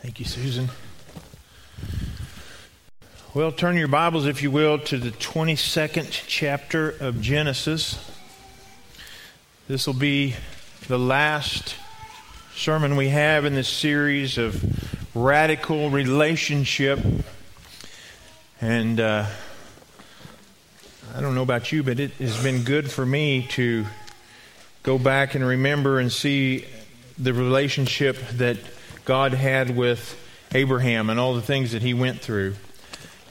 Thank you, Susan. Well, turn your Bibles, if you will, to the 22nd chapter of Genesis. This will be the last sermon we have in this series of radical relationship. And I don't know about you, but it has been good for me to go back and remember and see the relationship that God had with Abraham and all the things that he went through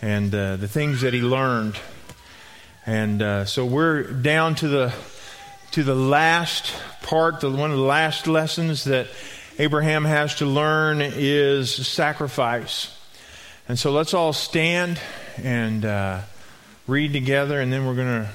and the things that he learned. And so we're down to the last part. One of the last lessons that Abraham has to learn is sacrifice. And so let's all stand and read together, and then we're going to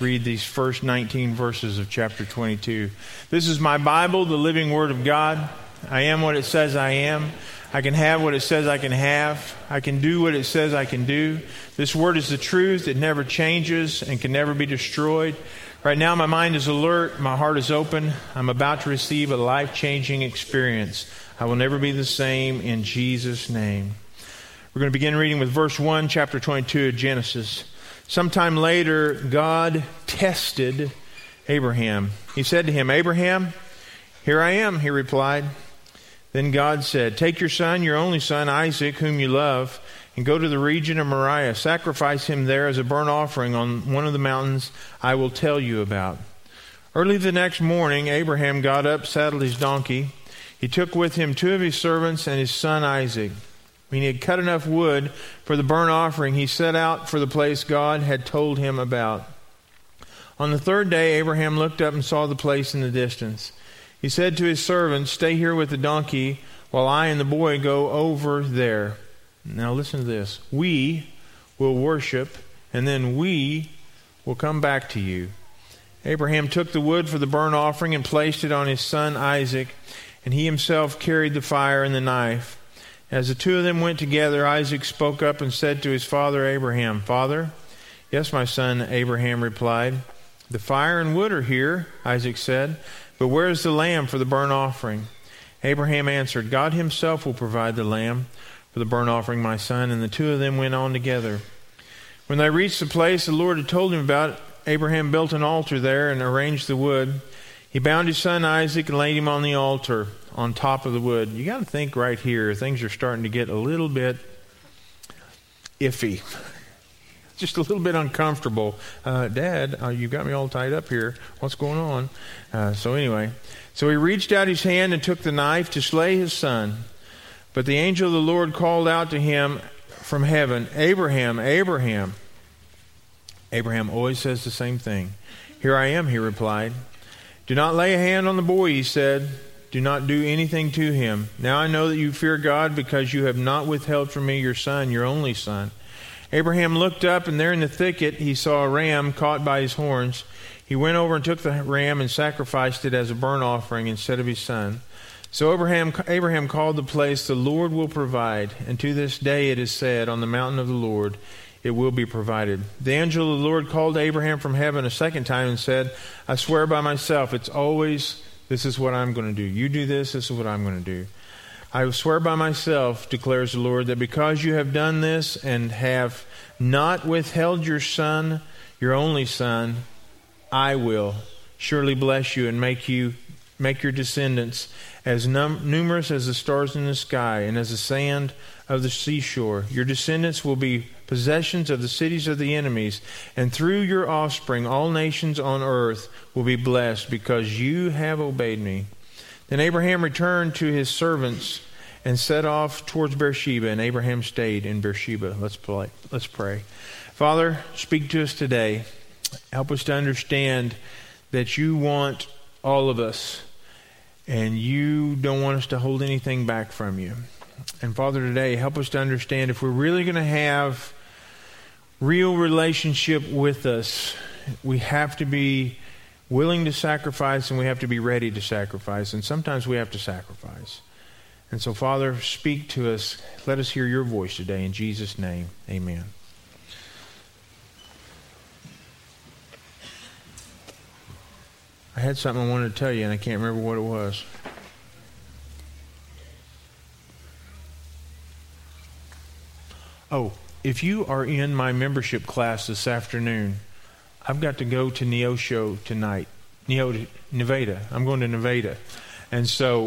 read these first 19 verses of chapter 22. This is my Bible, the living Word of God. I am what it says I am. I can have what it says I can have. I can do what it says I can do. This Word is the truth. It never changes and can never be destroyed. Right now, my mind is alert. My heart is open. I'm about to receive a life-changing experience. I will never be the same in Jesus' name. We're going to begin reading with verse 1, chapter 22 of Genesis. Sometime later, God tested Abraham. He said to him, "Abraham, here I am," he replied. Then God said, "Take your son, your only son, Isaac, whom you love, and go to the region of Moriah. Sacrifice him there as a burnt offering on one of the mountains I will tell you about." Early the next morning, Abraham got up, saddled his donkey. He took with him two of his servants and his son Isaac. When he had cut enough wood for the burnt offering, he set out for the place God had told him about. On the third day, Abraham looked up and saw the place in the distance. He said to his servants, "Stay here with the donkey while I and the boy go over there." Now listen to this. "We will worship, and then we will come back to you." Abraham took the wood for the burnt offering and placed it on his son Isaac, and he himself carried the fire and the knife. As the two of them went together, Isaac spoke up and said to his father Abraham, "Father?" "Yes, my son," Abraham replied. "The fire and wood are here," Isaac said, "but where is the lamb for the burnt offering?" Abraham answered, "God himself will provide the lamb for the burnt offering, my son." And the two of them went on together. When they reached the place the Lord had told him about, Abraham built an altar there and arranged the wood. He bound his son Isaac and laid him on the altar on top of the wood. You got to think right here, things are starting to get a little bit iffy. Just a little bit uncomfortable. "Dad, you've got me all tied up here. What's going on?" So he reached out his hand and took the knife to slay his son. But the angel of the Lord called out to him from heaven, "Abraham, Abraham." Abraham always says the same thing. "Here I am," he replied. "Do not lay a hand on the boy," he said. "Do not do anything to him. Now I know that you fear God because you have not withheld from me your son, your only son." Abraham looked up, and there in the thicket he saw a ram caught by his horns. He went over and took the ram and sacrificed it as a burnt offering instead of his son. So Abraham called the place, "The Lord will provide." And to this day it is said, "On the mountain of the Lord it will be provided." The angel of the Lord called Abraham from heaven a second time and said, "I swear by myself, this is what I'm going to do. You do this, this is what I'm going to do. I swear by myself, declares the Lord, that because you have done this and have not withheld your son, your only son, I will surely bless you and make your descendants as numerous as the stars in the sky and as the sand of the seashore. Your descendants will be possessions of the cities of the enemies, and through your offspring all nations on earth will be blessed because you have obeyed me." Then Abraham returned to his servants and set off towards Beersheba, and Abraham stayed in Beersheba. Let's pray. Father, speak to us today. Help us to understand that you want all of us, and you don't want us to hold anything back from you. And Father, today, help us to understand if we're really going to have real relationship with us, we have to be willing to sacrifice, and we have to be ready to sacrifice, and sometimes we have to sacrifice. And so, Father, speak to us. Let us hear your voice today. In Jesus' name, amen. I had something I wanted to tell you, and I can't remember what it was. oh, if you are in my membership class this afternoon, I've got to go to Neosho tonight. Nevada. I'm going to Nevada. And so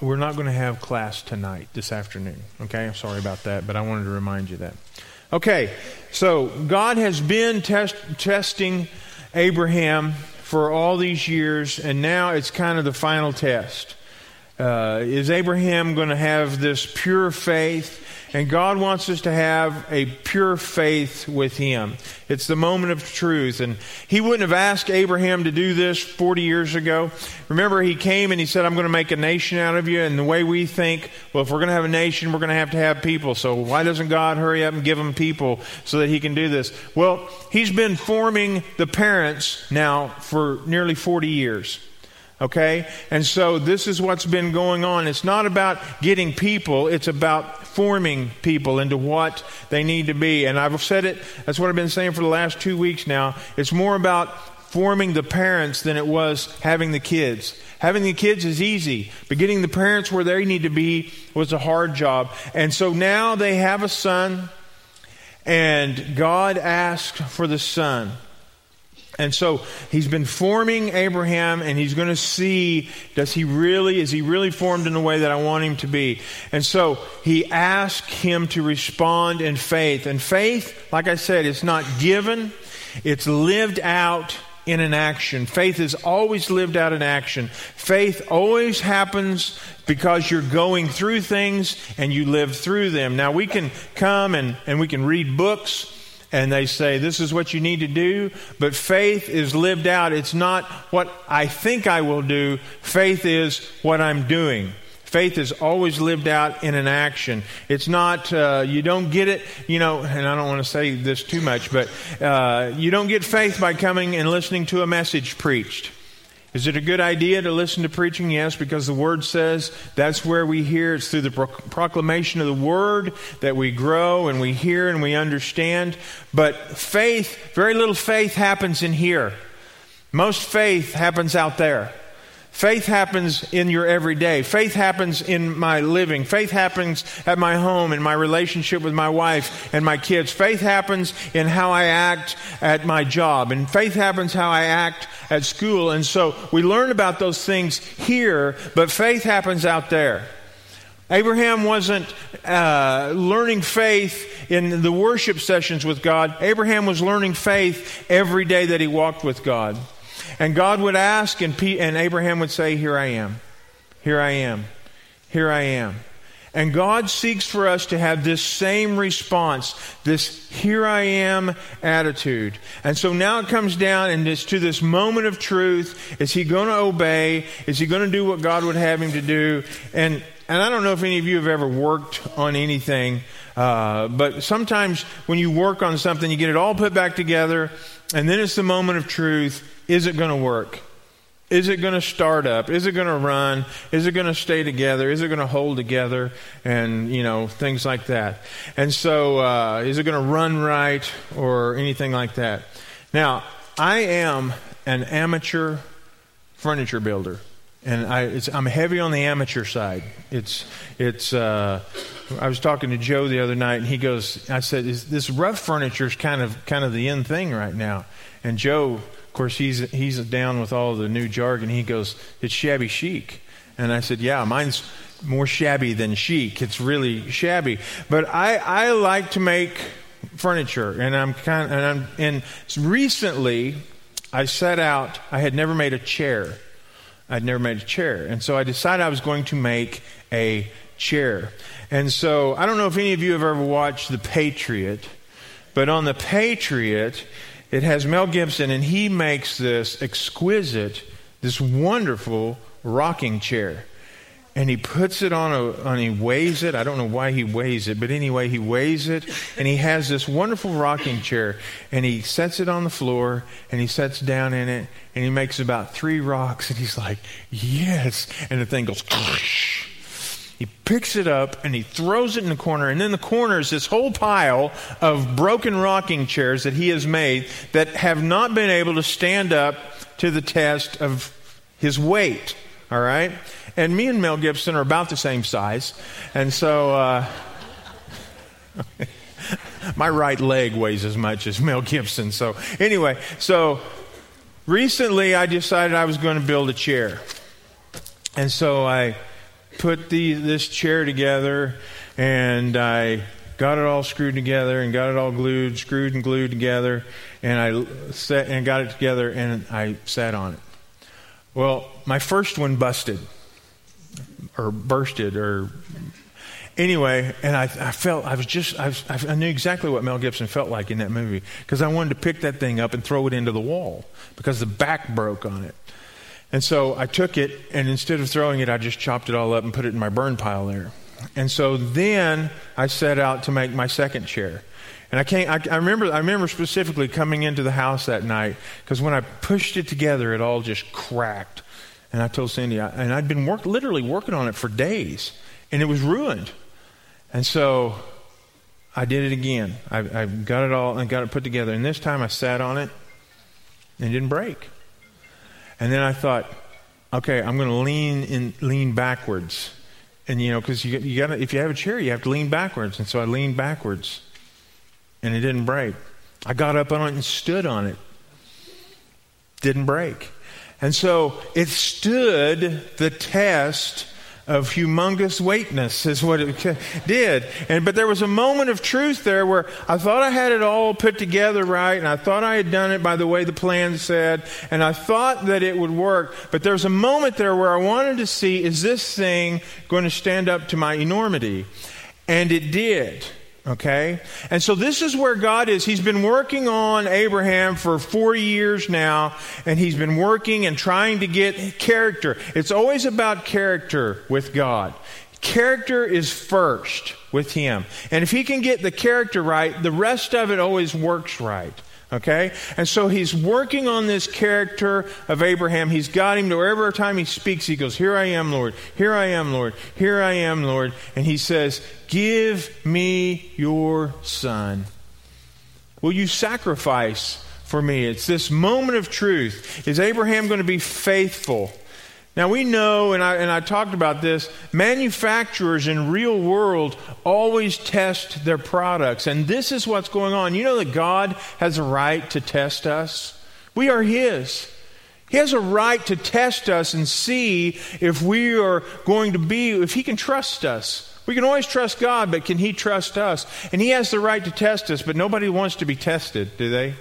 we're not going to have class tonight, this afternoon. Okay, I'm sorry about that, but I wanted to remind you that. Okay, so God has been testing Abraham for all these years, and now it's kind of the final test. Is Abraham going to have this pure faith? And God wants us to have a pure faith with Him. It's the moment of truth. And He wouldn't have asked Abraham to do this 40 years ago. Remember, He came and He said, I'm going to make a nation out of you. And the way we think, well, if we're going to have a nation, we're going to have people. So why doesn't God hurry up and give Him people so that He can do this? Well, He's been forming the parents now for nearly 40 years. Okay? And so this is what's been going on. It's not about getting people. It's about forming people into what they need to be. And I've said it. That's what I've been saying for the last 2 weeks now. It's more about forming the parents than it was having the kids. Having the kids is easy, but getting the parents where they need to be was a hard job. And so now they have a son, and God asked for the son. And so He's been forming Abraham, and He's going to see, is he really formed in the way that I want him to be? And so He asked him to respond in faith. And faith, like I said, it's not given, it's lived out in an action. Faith is always lived out in action. Faith always happens because you're going through things and you live through them. Now we can come and we can read books, and they say, this is what you need to do. But faith is lived out. It's not what I think I will do. Faith is what I'm doing. Faith is always lived out in an action. It's not, you don't get it, and I don't want to say this too much, but you don't get faith by coming and listening to a message preached. Is it a good idea to listen to preaching? Yes, because the Word says that's where we hear. It's through the proclamation of the Word that we grow and we hear and we understand. But faith, very little faith happens in here. Most faith happens out there. Faith happens in your everyday. Faith happens in my living. Faith happens at my home, in my relationship with my wife and my kids. Faith happens in how I act at my job. And faith happens how I act at school. And so we learn about those things here, but faith happens out there. Abraham wasn't learning faith in the worship sessions with God. Abraham was learning faith every day that he walked with God. And God would ask, and Abraham would say, here I am, here I am, here I am. And God seeks for us to have this same response, this here I am attitude. And so now it comes down and it's to this moment of truth. Is he going to obey? Is he going to do what God would have him to do? And I don't know if any of you have ever worked on anything, but sometimes when you work on something, you get it all put back together, and then it's the moment of truth. Is it going to work? Is it going to start up? Is it going to run? Is it going to stay together? Is it going to hold together? And, things like that. And so is it going to run right or anything like that? Now, I am an amateur furniture builder. And I'm heavy on the amateur side. I was talking to Joe the other night, and he goes, I said, this rough furniture is kind of the in thing right now. And Joe, of course, he's down with all the new jargon. He goes, it's shabby chic. And I said, yeah, mine's more shabby than chic. It's really shabby. But I like to make furniture, and recently I set out. I had never made a chair. And so I decided I was going to make a chair. And so I don't know if any of you have ever watched The Patriot, but on The Patriot, it has Mel Gibson, and he makes this exquisite, this wonderful rocking chair. And he puts it on he weighs it. I don't know why he weighs it, but anyway, he weighs it, and he has this wonderful rocking chair, and he sets it on the floor, and he sits down in it, and he makes about 3 rocks, and he's like, yes, and the thing goes, whoosh. He picks it up, and he throws it in the corner, and in the corner is this whole pile of broken rocking chairs that he has made that have not been able to stand up to the test of his weight, all right? And me and Mel Gibson are about the same size. And so My right leg weighs as much as Mel Gibson. So anyway, so recently I decided I was going to build a chair. And so I put this chair together, and I got it all screwed together and got it all glued together, and I set and got it together, and I sat on it. Well, my first one bursted. Anyway, and I knew exactly what Mel Gibson felt like in that movie, because I wanted to pick that thing up and throw it into the wall because the back broke on it. And so I took it, and instead of throwing it, I just chopped it all up and put it in my burn pile there. And so then I set out to make my second chair. And I remember specifically coming into the house that night, because when I pushed it together, it all just cracked. And I told Cindy, and I'd been literally working on it for days, and it was ruined. And so I did it again. I got it all and got it put together. And this time I sat on it and it didn't break. And then I thought, okay, I'm going to lean backwards. And, you know, because you got to, if you have a chair, you have to lean backwards. And so I leaned backwards and it didn't break. I got up on it and stood on it. Didn't break. And so it stood the test of humongous weightness is what it did. But there was a moment of truth there where I thought I had it all put together right, and I thought I had done it by the way the plan said, and I thought that it would work. But there was a moment there where I wanted to see, is this thing going to stand up to my enormity? And it did. Okay? And so this is where God is. He's been working on Abraham for 40 years now, and he's been working and trying to get character. It's always about character with God. Character is first with him. And if he can get the character right, the rest of it always works right. Okay? And so he's working on this character of Abraham. He's got him to wherever time he speaks, he goes, "Here I am, Lord. Here I am, Lord. Here I am, Lord." And he says, "Give me your son. Will you sacrifice for me?" It's this moment of truth. Is Abraham going to be faithful? Now we know, and I talked about this, manufacturers in real world always test their products. And this is what's going on. You know that God has a right to test us? We are his. He has a right to test us and see if we are going to be, if he can trust us. We can always trust God, but can he trust us? And he has the right to test us, but nobody wants to be tested, do they?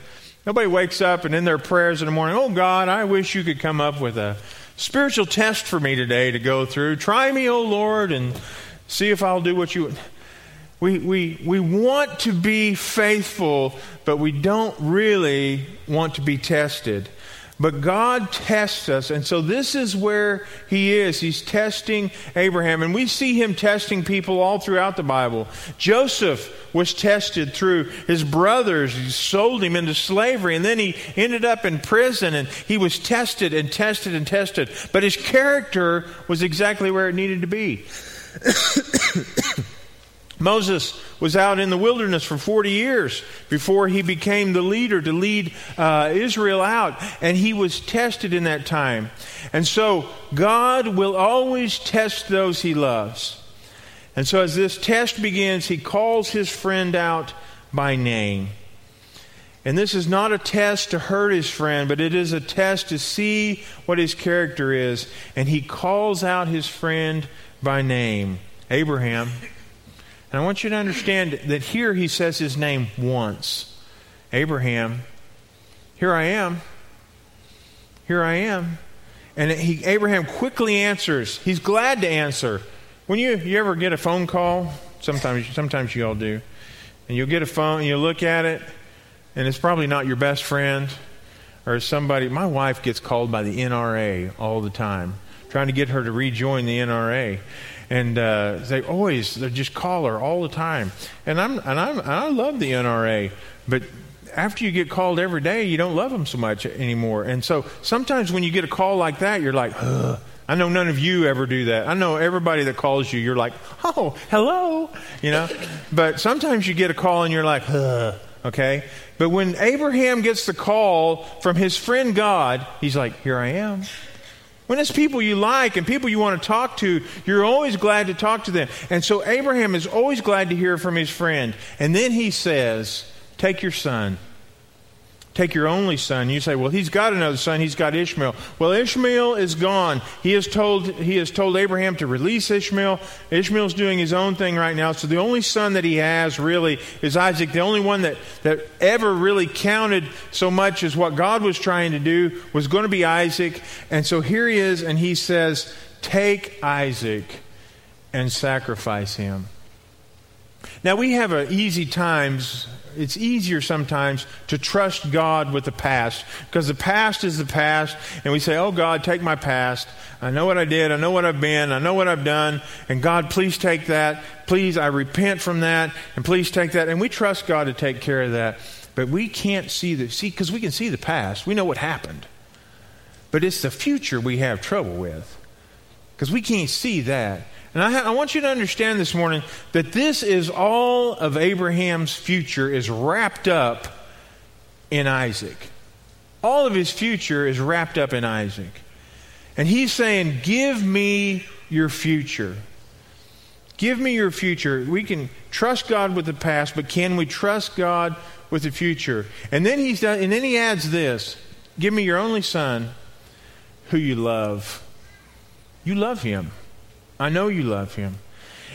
Nobody wakes up and in their prayers in the morning, "Oh God, I wish you could come up with a spiritual test for me today to go through. Try me, O Lord, and see if I'll do what you would." We want to be faithful, but we don't really want to be tested. But God tests us, and so this is where he is. He's testing Abraham, and we see him testing people all throughout the Bible. Joseph was tested through his brothers. He sold him into slavery, and then he ended up in prison, and he was tested and tested and tested. But his character was exactly where it needed to be. Moses was out in the wilderness for 40 years before he became the leader to lead Israel out. And he was tested in that time. And so God will always test those he loves. And so as this test begins, he calls his friend out by name. And this is not a test to hurt his friend, but it is a test to see what his character is. And he calls out his friend by name, Abraham. And I want you to understand that here he says his name once. Abraham, "Here I am. Here I am." And Abraham quickly answers. He's glad to answer. When you ever get a phone call, sometimes you all do, and you'll get a phone and you look at it, and it's probably not your best friend or somebody. My wife gets called by the NRA all the time, trying to get her to rejoin the NRA. And they just call her all the time. And I love the NRA, but after you get called every day, you don't love them so much anymore. And so sometimes when you get a call like that, you're like, "Ugh." I know none of you ever do that. I know everybody that calls you, you're like, "Oh, hello," you know. But sometimes you get a call and you're like, "Ugh." Okay. But when Abraham gets the call from his friend God, he's like, "Here I am." When it's people you like and people you want to talk to, you're always glad to talk to them. And so Abraham is always glad to hear from his friend. And then he says, take your son. Take your only son. You say, well, he's got another son. He's got Ishmael. Well, Ishmael is gone. He has told Abraham to release Ishmael. Ishmael's doing his own thing right now. So the only son that he has really is Isaac. The only one that ever really counted so much as what God was trying to do was going to be Isaac. And so here he is, and he says, take Isaac and sacrifice him. Now, we have an easy times. It's easier sometimes to trust God with the past, because the past is the past, and we say, oh, God, take my past. I know what I did. I know what I've been. I know what I've done. And God, please take that. Please, I repent from that, and please take that. And we trust God to take care of that. But we can't see because we can see the past. We know what happened. But it's the future we have trouble with, because we can't see that. And I want you to understand this morning that this is all of Abraham's future is wrapped up in Isaac. All of his future is wrapped up in Isaac. And he's saying, give me your future. Give me your future. We can trust God with the past, but can we trust God with the future? And then he adds this, give me your only son who you love. You love him. I know you love him.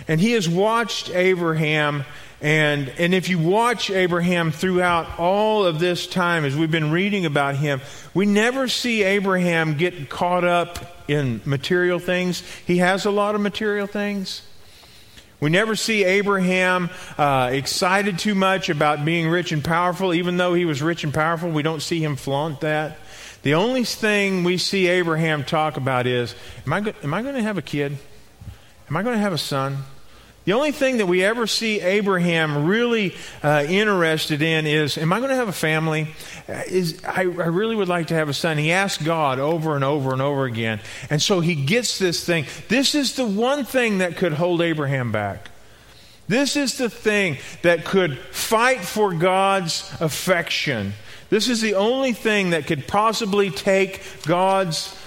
And he has watched Abraham, and if you watch Abraham throughout all of this time as we've been reading about him, we never see Abraham get caught up in material things. He has a lot of material things. We never see Abraham excited too much about being rich and powerful. Even though he was rich and powerful, we don't see him flaunt that. The only thing we see Abraham talk about is, am I going to have a kid? Am I going to have a son? The only thing that we ever see Abraham really interested in is, am I going to have a family? I really would like to have a son. He asked God over and over and over again. And so he gets this thing. This is the one thing that could hold Abraham back. This is the thing that could fight for God's affection. This is the only thing that could possibly take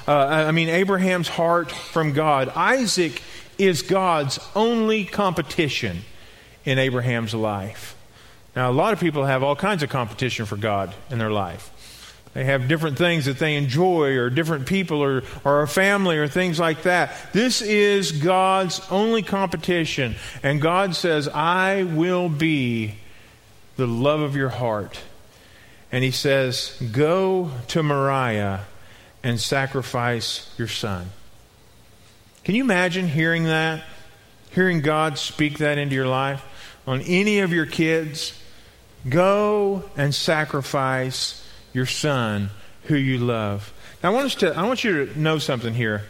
Abraham's heart from God. Isaac is God's only competition in Abraham's life. Now, a lot of people have all kinds of competition for God in their life. They have different things that they enjoy, or different people, or a family, or things like that. This is God's only competition. And God says, I will be the love of your heart. And he says, go to Moriah and sacrifice your son. Can you imagine hearing that? Hearing God speak that into your life? On any of your kids? Go and sacrifice your son who you love. Now I want you to know something here.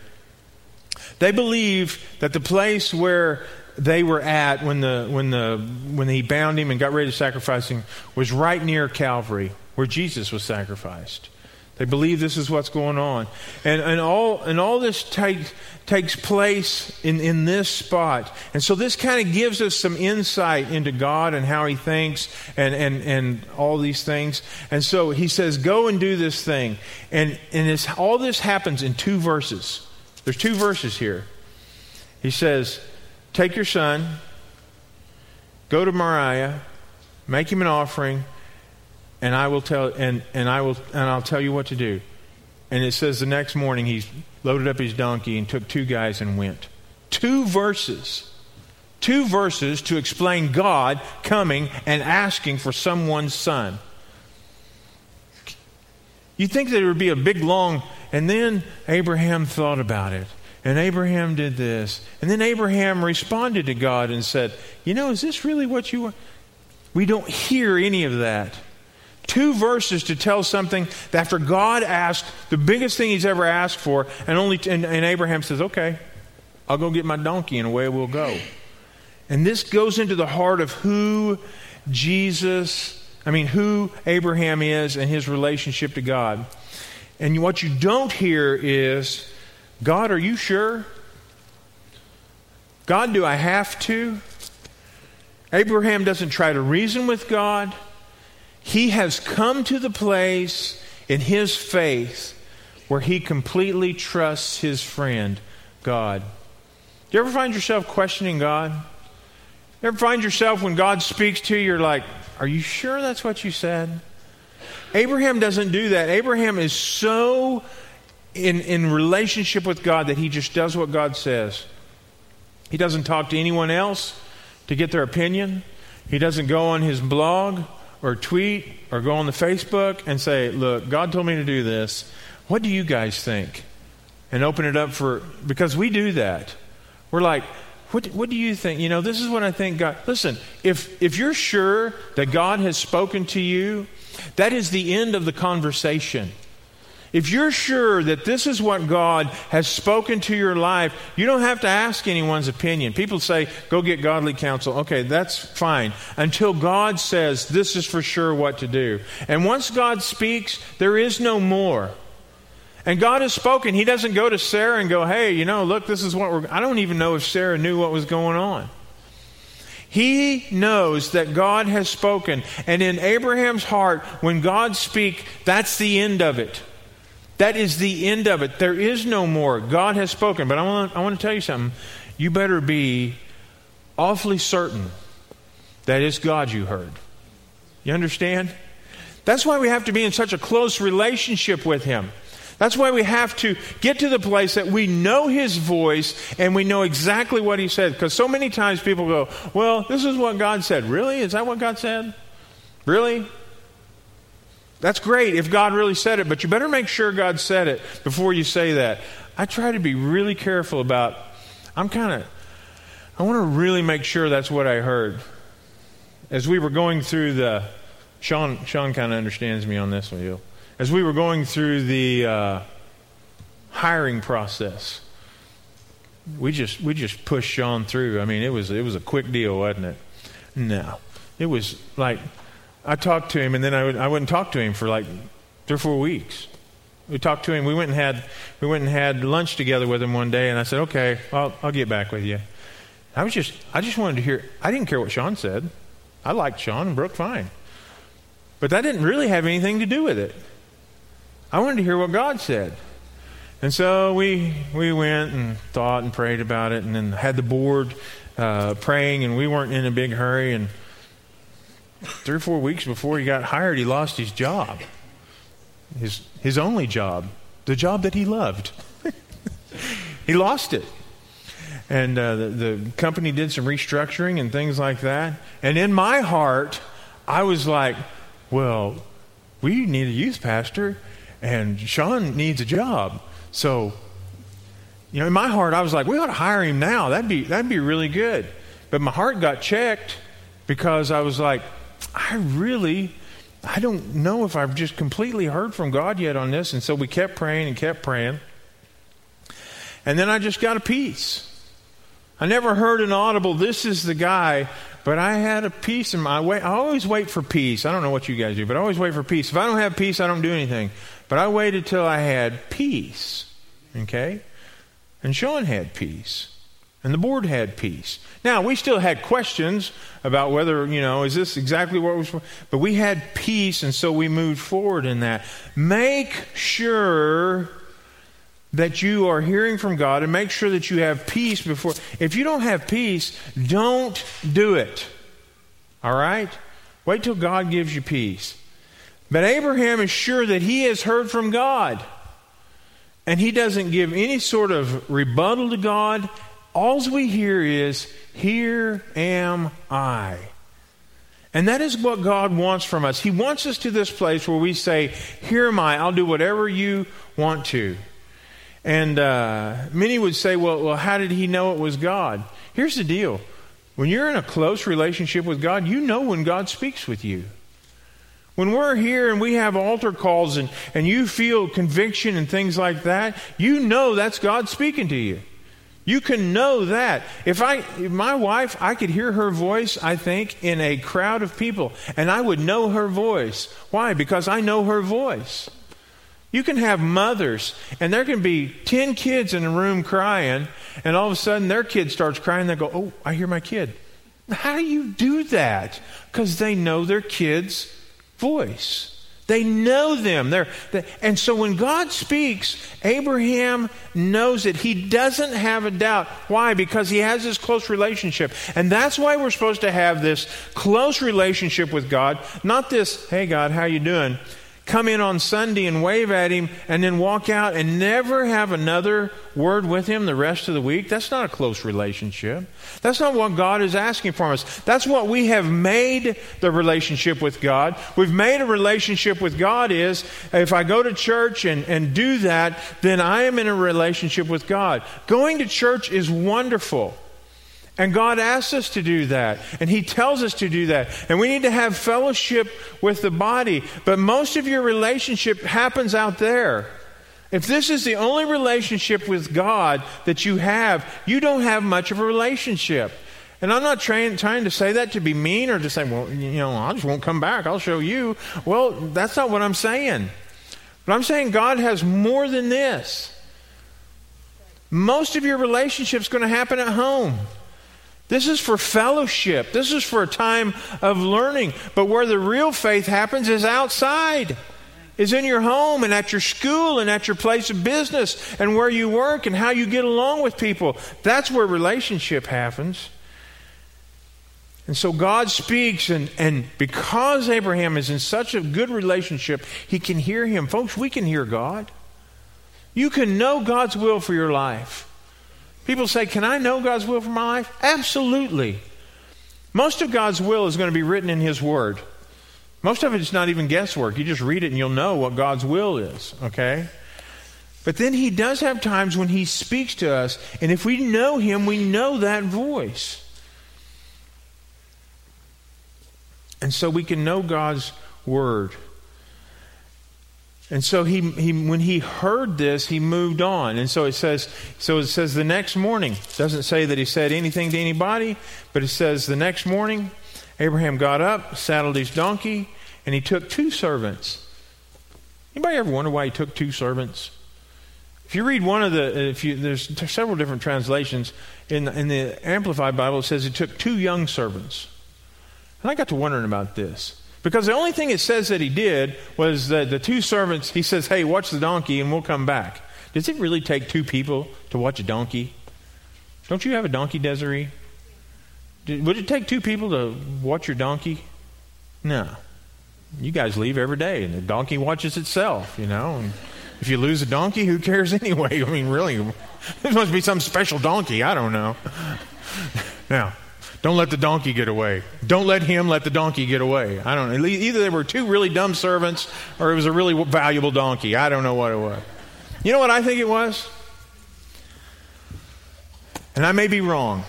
They believe that the place where they were at when he bound him and got ready to sacrifice him was right near Calvary, where Jesus was sacrificed. They believe this is what's going on. And all this takes place in this spot. And so this kind of gives us some insight into God and how he thinks and all these things. And so he says, go and do this thing. And all this happens in 2 verses. There's 2 verses here. He says, take your son, go to Moriah, make him an offering, and I will tell I'll tell you what to do. And it says the next morning he loaded up his donkey and took 2 guys and went. 2 verses. 2 verses to explain God coming and asking for someone's son. You'd think there would be a big long, and then Abraham thought about it. And Abraham did this. And then Abraham responded to God and said, you know, is this really what you want? We don't hear any of that. 2 verses to tell something that after God asked the biggest thing he's ever asked for, and Abraham says, okay, I'll go get my donkey and away we'll go. And this goes into the heart of who Abraham is and his relationship to God. And what you don't hear is, God, are you sure? God, do I have to? Abraham doesn't try to reason with God. He has come to the place in his faith where he completely trusts his friend, God. Do you ever find yourself questioning God? You ever find yourself when God speaks to you, you're like, are you sure that's what you said? Abraham doesn't do that. Abraham is so in relationship with God that he just does what God says. He doesn't talk to anyone else to get their opinion. He doesn't go on his blog or tweet or go on the Facebook and say, look, God told me to do this. What do you guys think? And open it up for, because we do that. We're like, what do you think? You know, this is what I think God. Listen, if you're sure that God has spoken to you, that is the end of the conversation. If you're sure that this is what God has spoken to your life, you don't have to ask anyone's opinion. People say, go get godly counsel. Okay, that's fine. Until God says, this is for sure what to do. And once God speaks, there is no more. And God has spoken. He doesn't go to Sarah and go, hey, you know, look, this is what we're... I don't even know if Sarah knew what was going on. He knows that God has spoken. And in Abraham's heart, when God speaks, that's the end of it. That is the end of it. There is no more. God has spoken. But I want to tell you something. You better be awfully certain that it's God you heard. You understand? That's why we have to be in such a close relationship with Him. That's why we have to get to the place that we know His voice and we know exactly what He said. Because so many times people go, well, this is what God said. Really? Is that what God said? Really? That's great if God really said it, but you better make sure God said it before you say that. I try to be really careful about, I want to really make sure that's what I heard. As we were going through the, Sean kind of understands me on this one, you. As we were going through the hiring process, we just pushed Sean through. I mean, it was a quick deal, wasn't it? No. It was like, I talked to him, and then I wouldn't talk to him for like 3 or 4 weeks. We talked to him. We went and had lunch together with him one day, and I said, "Okay, I'll get back with you." I just wanted to hear. I didn't care what Sean said. I liked Sean and Brooke fine, but that didn't really have anything to do with it. I wanted to hear what God said, and so we went and thought and prayed about it, and then had the board praying, and we weren't in a big hurry, and 3 or 4 weeks before he got hired, he lost his job. His only job. The job that he loved. He lost it. And the company did some restructuring and things like that. And in my heart, I was like, well, we need a youth pastor, and Sean needs a job. So, you know, in my heart, I was like, we ought to hire him now. That'd be really good. But my heart got checked because I was like, I don't know if I've just completely heard from God yet on this. And so we kept praying. And then I just got a peace. I never heard an audible, this is the guy, but I had a peace in my way. I always wait for peace. I don't know what you guys do, but I always wait for peace. If I don't have peace, I don't do anything. But I waited till I had peace, okay? And Sean had peace. And the board had peace. Now, we still had questions about whether, you know, is this exactly what was... But we had peace, and so we moved forward in that. Make sure that you are hearing from God and make sure that you have peace before... If you don't have peace, don't do it. All right? Wait till God gives you peace. But Abraham is sure that he has heard from God. And he doesn't give any sort of rebuttal to God. All we hear is, here am I. And that is what God wants from us. He wants us to this place where we say, here am I, I'll do whatever you want to. And many would say, well, how did he know it was God? Here's the deal. When you're in a close relationship with God, you know when God speaks with you. When we're here and we have altar calls and you feel conviction and things like that, you know that's God speaking to you. You can know that. If my wife, I could hear her voice, I think, in a crowd of people. And I would know her voice. Why? Because I know her voice. You can have mothers, and there can be 10 kids in a room crying, and all of a sudden their kid starts crying, they go, oh, I hear my kid. How do you do that? Because they know their kid's voice. They know them. And so when God speaks, Abraham knows it. He doesn't have a doubt. Why? Because he has this close relationship. And that's why we're supposed to have this close relationship with God, not this, hey, God, how you doing? Come in on Sunday and wave at him and then walk out and never have another word with him the rest of the week. That's not a close relationship. That's not what God is asking from us. That's what we have made the relationship with God. We've made a relationship with God is, if I go to church and do that, then I am in a relationship with God. Going to church is wonderful. And God asks us to do that. And he tells us to do that. And we need to have fellowship with the body. But most of your relationship happens out there. If this is the only relationship with God that you don't have much of a relationship. And I'm not trying to say that to be mean or to say, well, I just won't come back. I'll show you. Well, that's not what I'm saying. But I'm saying God has more than this. Most of your relationship's going to happen at home. This is for fellowship. This is for a time of learning. But where the real faith happens is outside, is in your home and at your school and at your place of business and where you work and how you get along with people. That's where relationship happens. And so God speaks, and because Abraham is in such a good relationship, he can hear him. Folks, we can hear God. You can know God's will for your life. People say, can I know God's will for my life? Absolutely. Most of God's will is going to be written in his word. Most of it is not even guesswork. You just read it and you'll know what God's will is, okay? But then he does have times when he speaks to us, and if we know him, we know that voice. And so we can know God's word. And so he when he heard this, he moved on. And so it says the next morning. It doesn't say that he said anything to anybody, but it says the next morning, Abraham got up, saddled his donkey, and he took 2 servants. Anybody ever wonder why he took 2 servants? If you read there's several different translations. In the Amplified Bible, it says he took 2 young servants. And I got to wondering about this. Because the only thing it says that he did was that the 2 servants, he says, hey, watch the donkey and we'll come back. Does it really take 2 people to watch a donkey? Don't you have a donkey, Desiree? Would it take 2 people to watch your donkey? No. You guys leave every day and the donkey watches itself, And if you lose a donkey, who cares anyway? I mean, really, there must be some special donkey. I don't know. Now. Don't let the donkey get away. Don't let him let the donkey get away. I don't know. Either they were 2 really dumb servants or it was a really valuable donkey. I don't know what it was. You know what I think it was? And I may be wrong.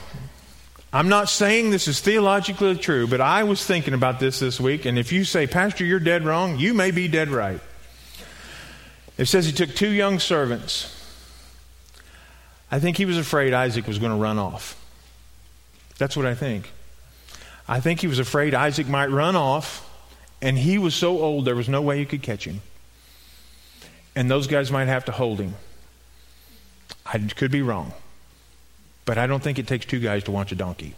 I'm not saying this is theologically true, but I was thinking about this week. And if you say, Pastor, you're dead wrong, you may be dead right. It says he took 2 young servants. I think he was afraid Isaac was going to run off. That's what I think. I think he was afraid Isaac might run off, and he was so old there was no way you could catch him. And those guys might have to hold him. I could be wrong, but I don't think it takes 2 guys to watch a donkey.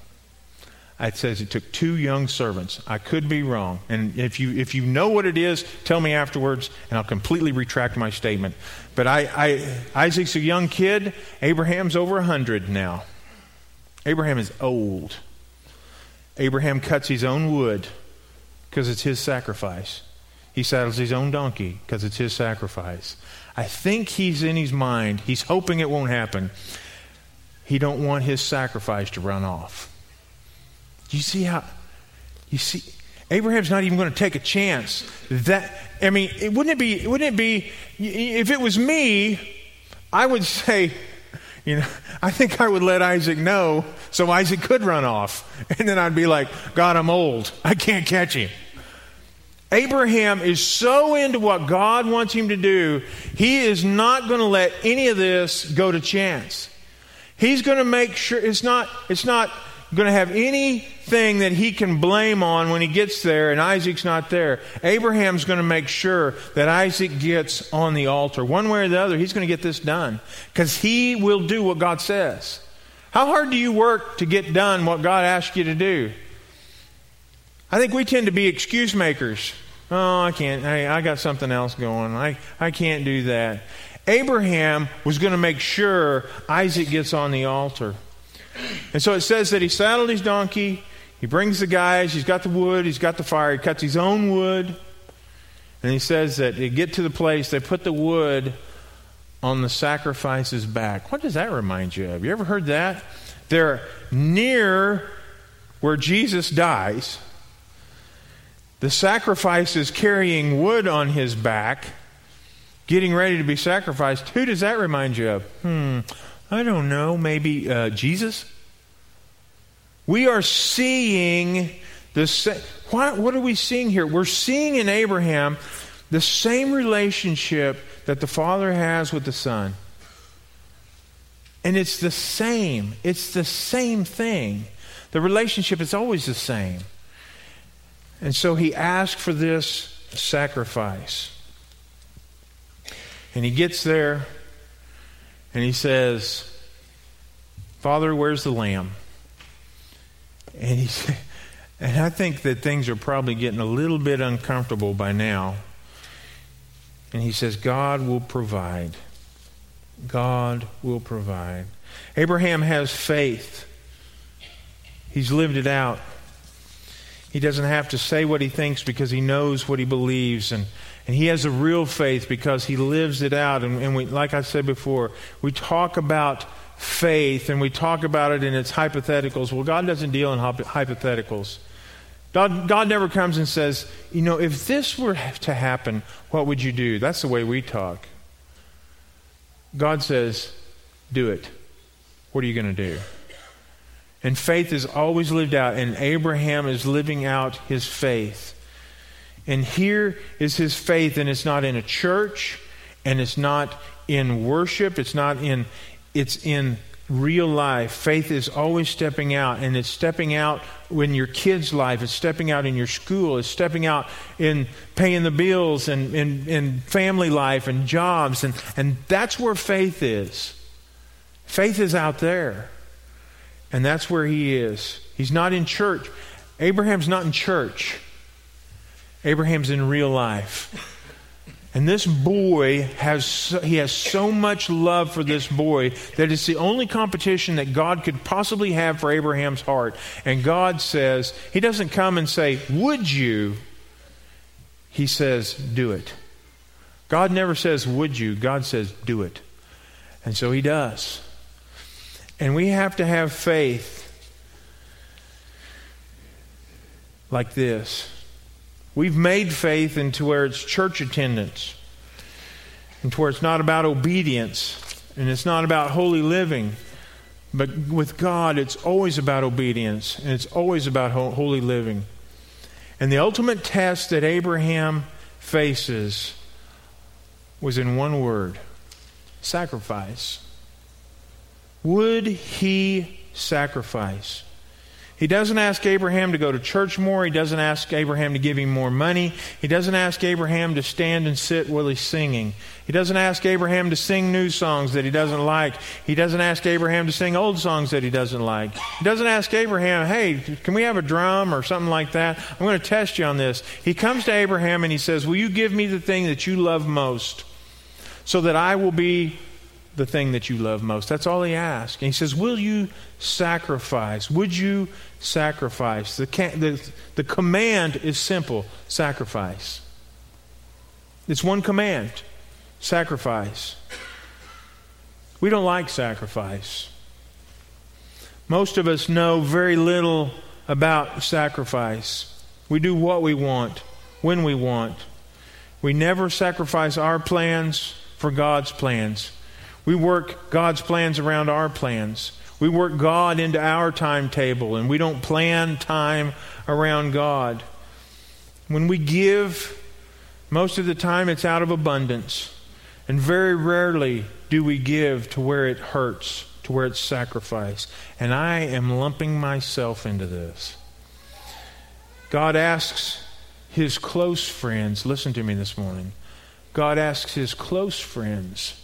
It says it took 2 young servants. I could be wrong. And if you know what it is, tell me afterwards, and I'll completely retract my statement. But Isaac's a young kid. Abraham's over 100 now. Abraham is old. Abraham cuts his own wood because it's his sacrifice. He saddles his own donkey because it's his sacrifice. I think he's in his mind. He's hoping it won't happen. He don't want his sacrifice to run off. You see, Abraham's not even going to take a chance. Wouldn't it be, if it was me, I would say, I think I would let Isaac know so Isaac could run off. And then I'd be like, God, I'm old. I can't catch him. Abraham is so into what God wants him to do, he is not going to let any of this go to chance. He's going to make sure it's not going to have anything that he can blame on when he gets there and Isaac's not there. Abraham's going to make sure that Isaac gets on the altar. One way or the other, he's going to get this done because he will do what God says. How hard do you work to get done what God asks you to do? I think we tend to be excuse makers. Oh, I can't. I got something else going. I can't do that. Abraham was going to make sure Isaac gets on the altar. And so it says that he saddled his donkey. He brings the guys. He's got the wood. He's got the fire. He cuts his own wood. And he says that they get to the place. They put the wood on the sacrifice's back. What does that remind you of? You ever heard that? They're near where Jesus dies. The sacrifice is carrying wood on his back, getting ready to be sacrificed. Who does that remind you of? I don't know. Maybe Jesus? We are seeing the same. What are we seeing here? We're seeing in Abraham the same relationship that the Father has with the Son. And it's the same. It's the same thing. The relationship is always the same. And so he asked for this sacrifice. And he gets there and he says, Father, where's the lamb? And he said, and I think that things are probably getting a little bit uncomfortable by now. And he says, God will provide. God will provide. Abraham has faith. He's lived it out. He doesn't have to say what he thinks because he knows what he believes. And he has a real faith because he lives it out. And we, like I said before, we talk about faith and we talk about it in its hypotheticals. Well, God doesn't deal in hypotheticals. God never comes and says, you know, if this were to happen, what would you do? That's the way we talk. God says, do it. What are you going to do? And faith is always lived out, and Abraham is living out his faith. And here is his faith, and it's not in a church, and it's not in worship, it's in real life. Faith is always stepping out, and it's stepping out in your kids' life, it's stepping out in your school, it's stepping out in paying the bills and in family life and jobs, and that's where faith is. Faith is out there. And that's where he is. He's not in church. Abraham's not in church. Abraham's in real life. And this boy, he has so much love for this boy that it's the only competition that God could possibly have for Abraham's heart. And God says, he doesn't come and say, would you? He says, do it. God never says, would you? God says, do it. And so he does. And we have to have faith like this. We've made faith into where it's church attendance, into where it's not about obedience, and it's not about holy living. But with God, it's always about obedience, and it's always about holy living. And the ultimate test that Abraham faces was in one word: sacrifice. Would he sacrifice? He doesn't ask Abraham to go to church more. He doesn't ask Abraham to give him more money. He doesn't ask Abraham to stand and sit while he's singing. He doesn't ask Abraham to sing new songs that he doesn't like. He doesn't ask Abraham to sing old songs that he doesn't like. He doesn't ask Abraham, hey, can we have a drum or something like that? I'm going to test you on this. He comes to Abraham and he says, will you give me the thing that you love most so that I will be the thing that you love most? That's all he asks. And he says, will you sacrifice? Would you sacrifice? The command is simple: sacrifice. It's one command: sacrifice. We don't like sacrifice. Most of us know very little about sacrifice. We do what we want, when we want. We never sacrifice our plans for God's plans. We work God's plans around our plans. We work God into our timetable, and we don't plan time around God. When we give, most of the time it's out of abundance, and very rarely do we give to where it hurts, to where it's sacrifice. And I am lumping myself into this. God asks his close friends, listen to me this morning, God asks his close friends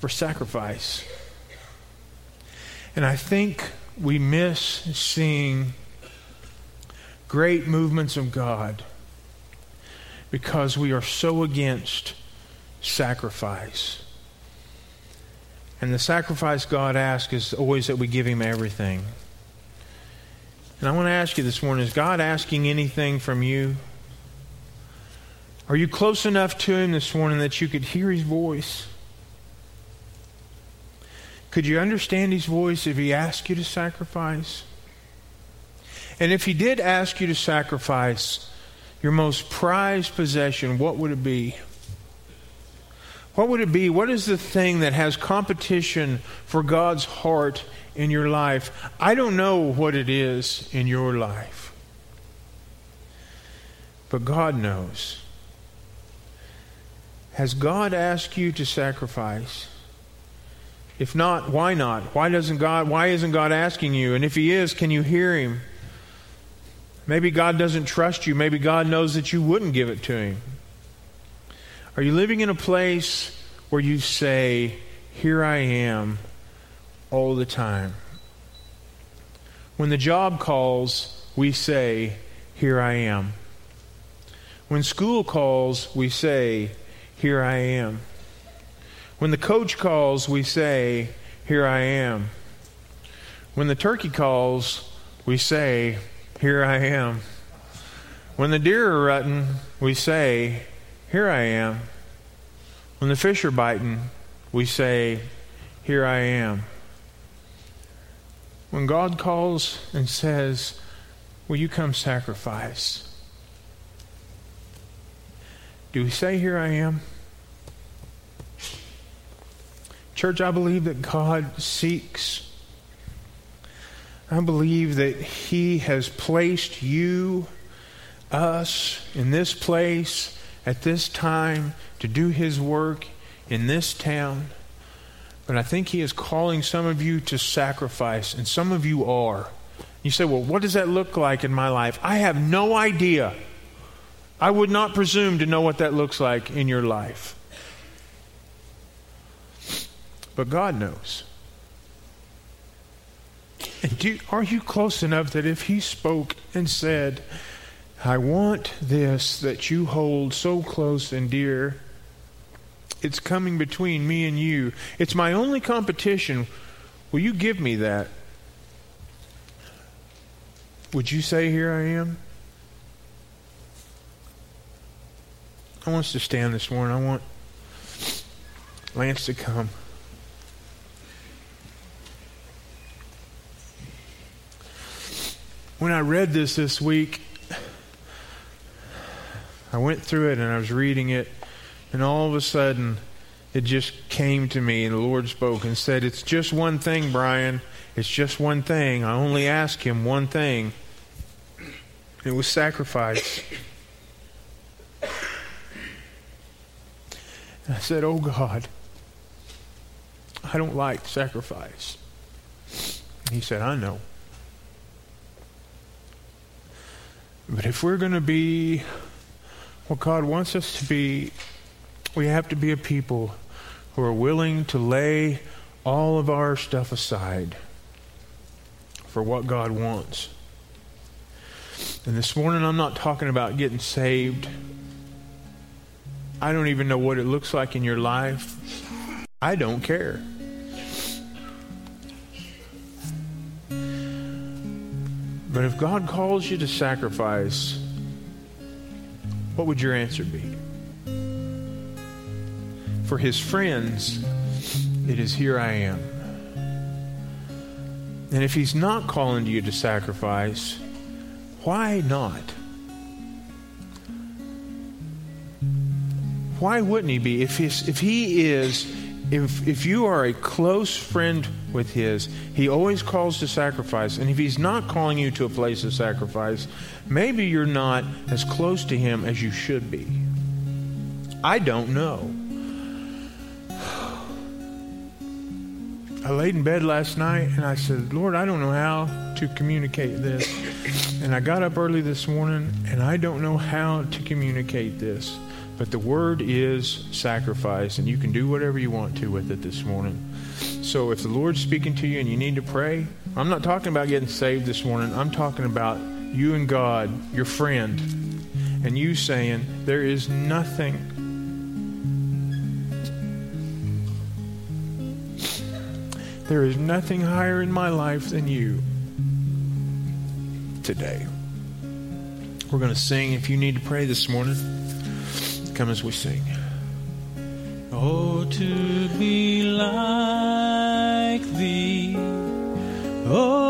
for sacrifice. And I think we miss seeing great movements of God because we are so against sacrifice. And the sacrifice God asks is always that we give him everything. And I want to ask you this morning, is God asking anything from you? Are you close enough to him this morning that you could hear his voice? Could you understand his voice if he asked you to sacrifice? And if he did ask you to sacrifice your most prized possession, what would it be? What would it be? What is the thing that has competition for God's heart in your life? I don't know what it is in your life, but God knows. Has God asked you to sacrifice? If not, why not? Why isn't God asking you? And if he is, can you hear him? Maybe God doesn't trust you. Maybe God knows that you wouldn't give it to him. Are you living in a place where you say, here I am all the time? When the job calls, we say, here I am. When school calls, we say, here I am. When the coach calls, we say, here I am. When the turkey calls, we say, here I am. When the deer are rutting, we say, here I am. When the fish are biting, we say, here I am. When God calls and says, will you come sacrifice? Do we say, here I am? Church, I believe that God seeks. I believe that he has placed you, us, in this place at this time to do his work in this town. But I think he is calling some of you to sacrifice, and some of you are. You say, well, what does that look like in my life? I have no idea. I would not presume to know what that looks like in your life. But God knows. And are you close enough that if he spoke and said, I want this that you hold so close and dear. It's coming between me and you. It's my only competition. Will you give me that? Would you say, here I am? I want us to stand this morning. I want Lance to come. When I read this week, I went through it and I was reading it, and all of a sudden it just came to me, and the Lord spoke and said, it's just one thing, Brian. It's just one thing. I only ask him one thing. It was sacrifice. And I said, oh God, I don't like sacrifice. And he said, I know. But if we're going to be what God wants us to be, we have to be a people who are willing to lay all of our stuff aside for what God wants. And this morning, I'm not talking about getting saved. I don't even know what it looks like in your life. I don't care. But if God calls you to sacrifice, what would your answer be? For his friends, it is here I am. And if he's not calling you to sacrifice, why not? Why wouldn't he be? If you are a close friend with his, he always calls to sacrifice. And if he's not calling you to a place of sacrifice, maybe you're not as close to him as you should be. I don't know. I laid in bed last night and I said, Lord, I don't know how to communicate this. And I got up early this morning and I don't know how to communicate this. But the word is sacrifice, and you can do whatever you want to with it this morning. So if the Lord's speaking to you and you need to pray, I'm not talking about getting saved this morning. I'm talking about you and God, your friend, and you saying, there is nothing. There is nothing higher in my life than you today. We're going to sing. If you need to pray this morning, come as we sing. Oh, to be like thee. Oh.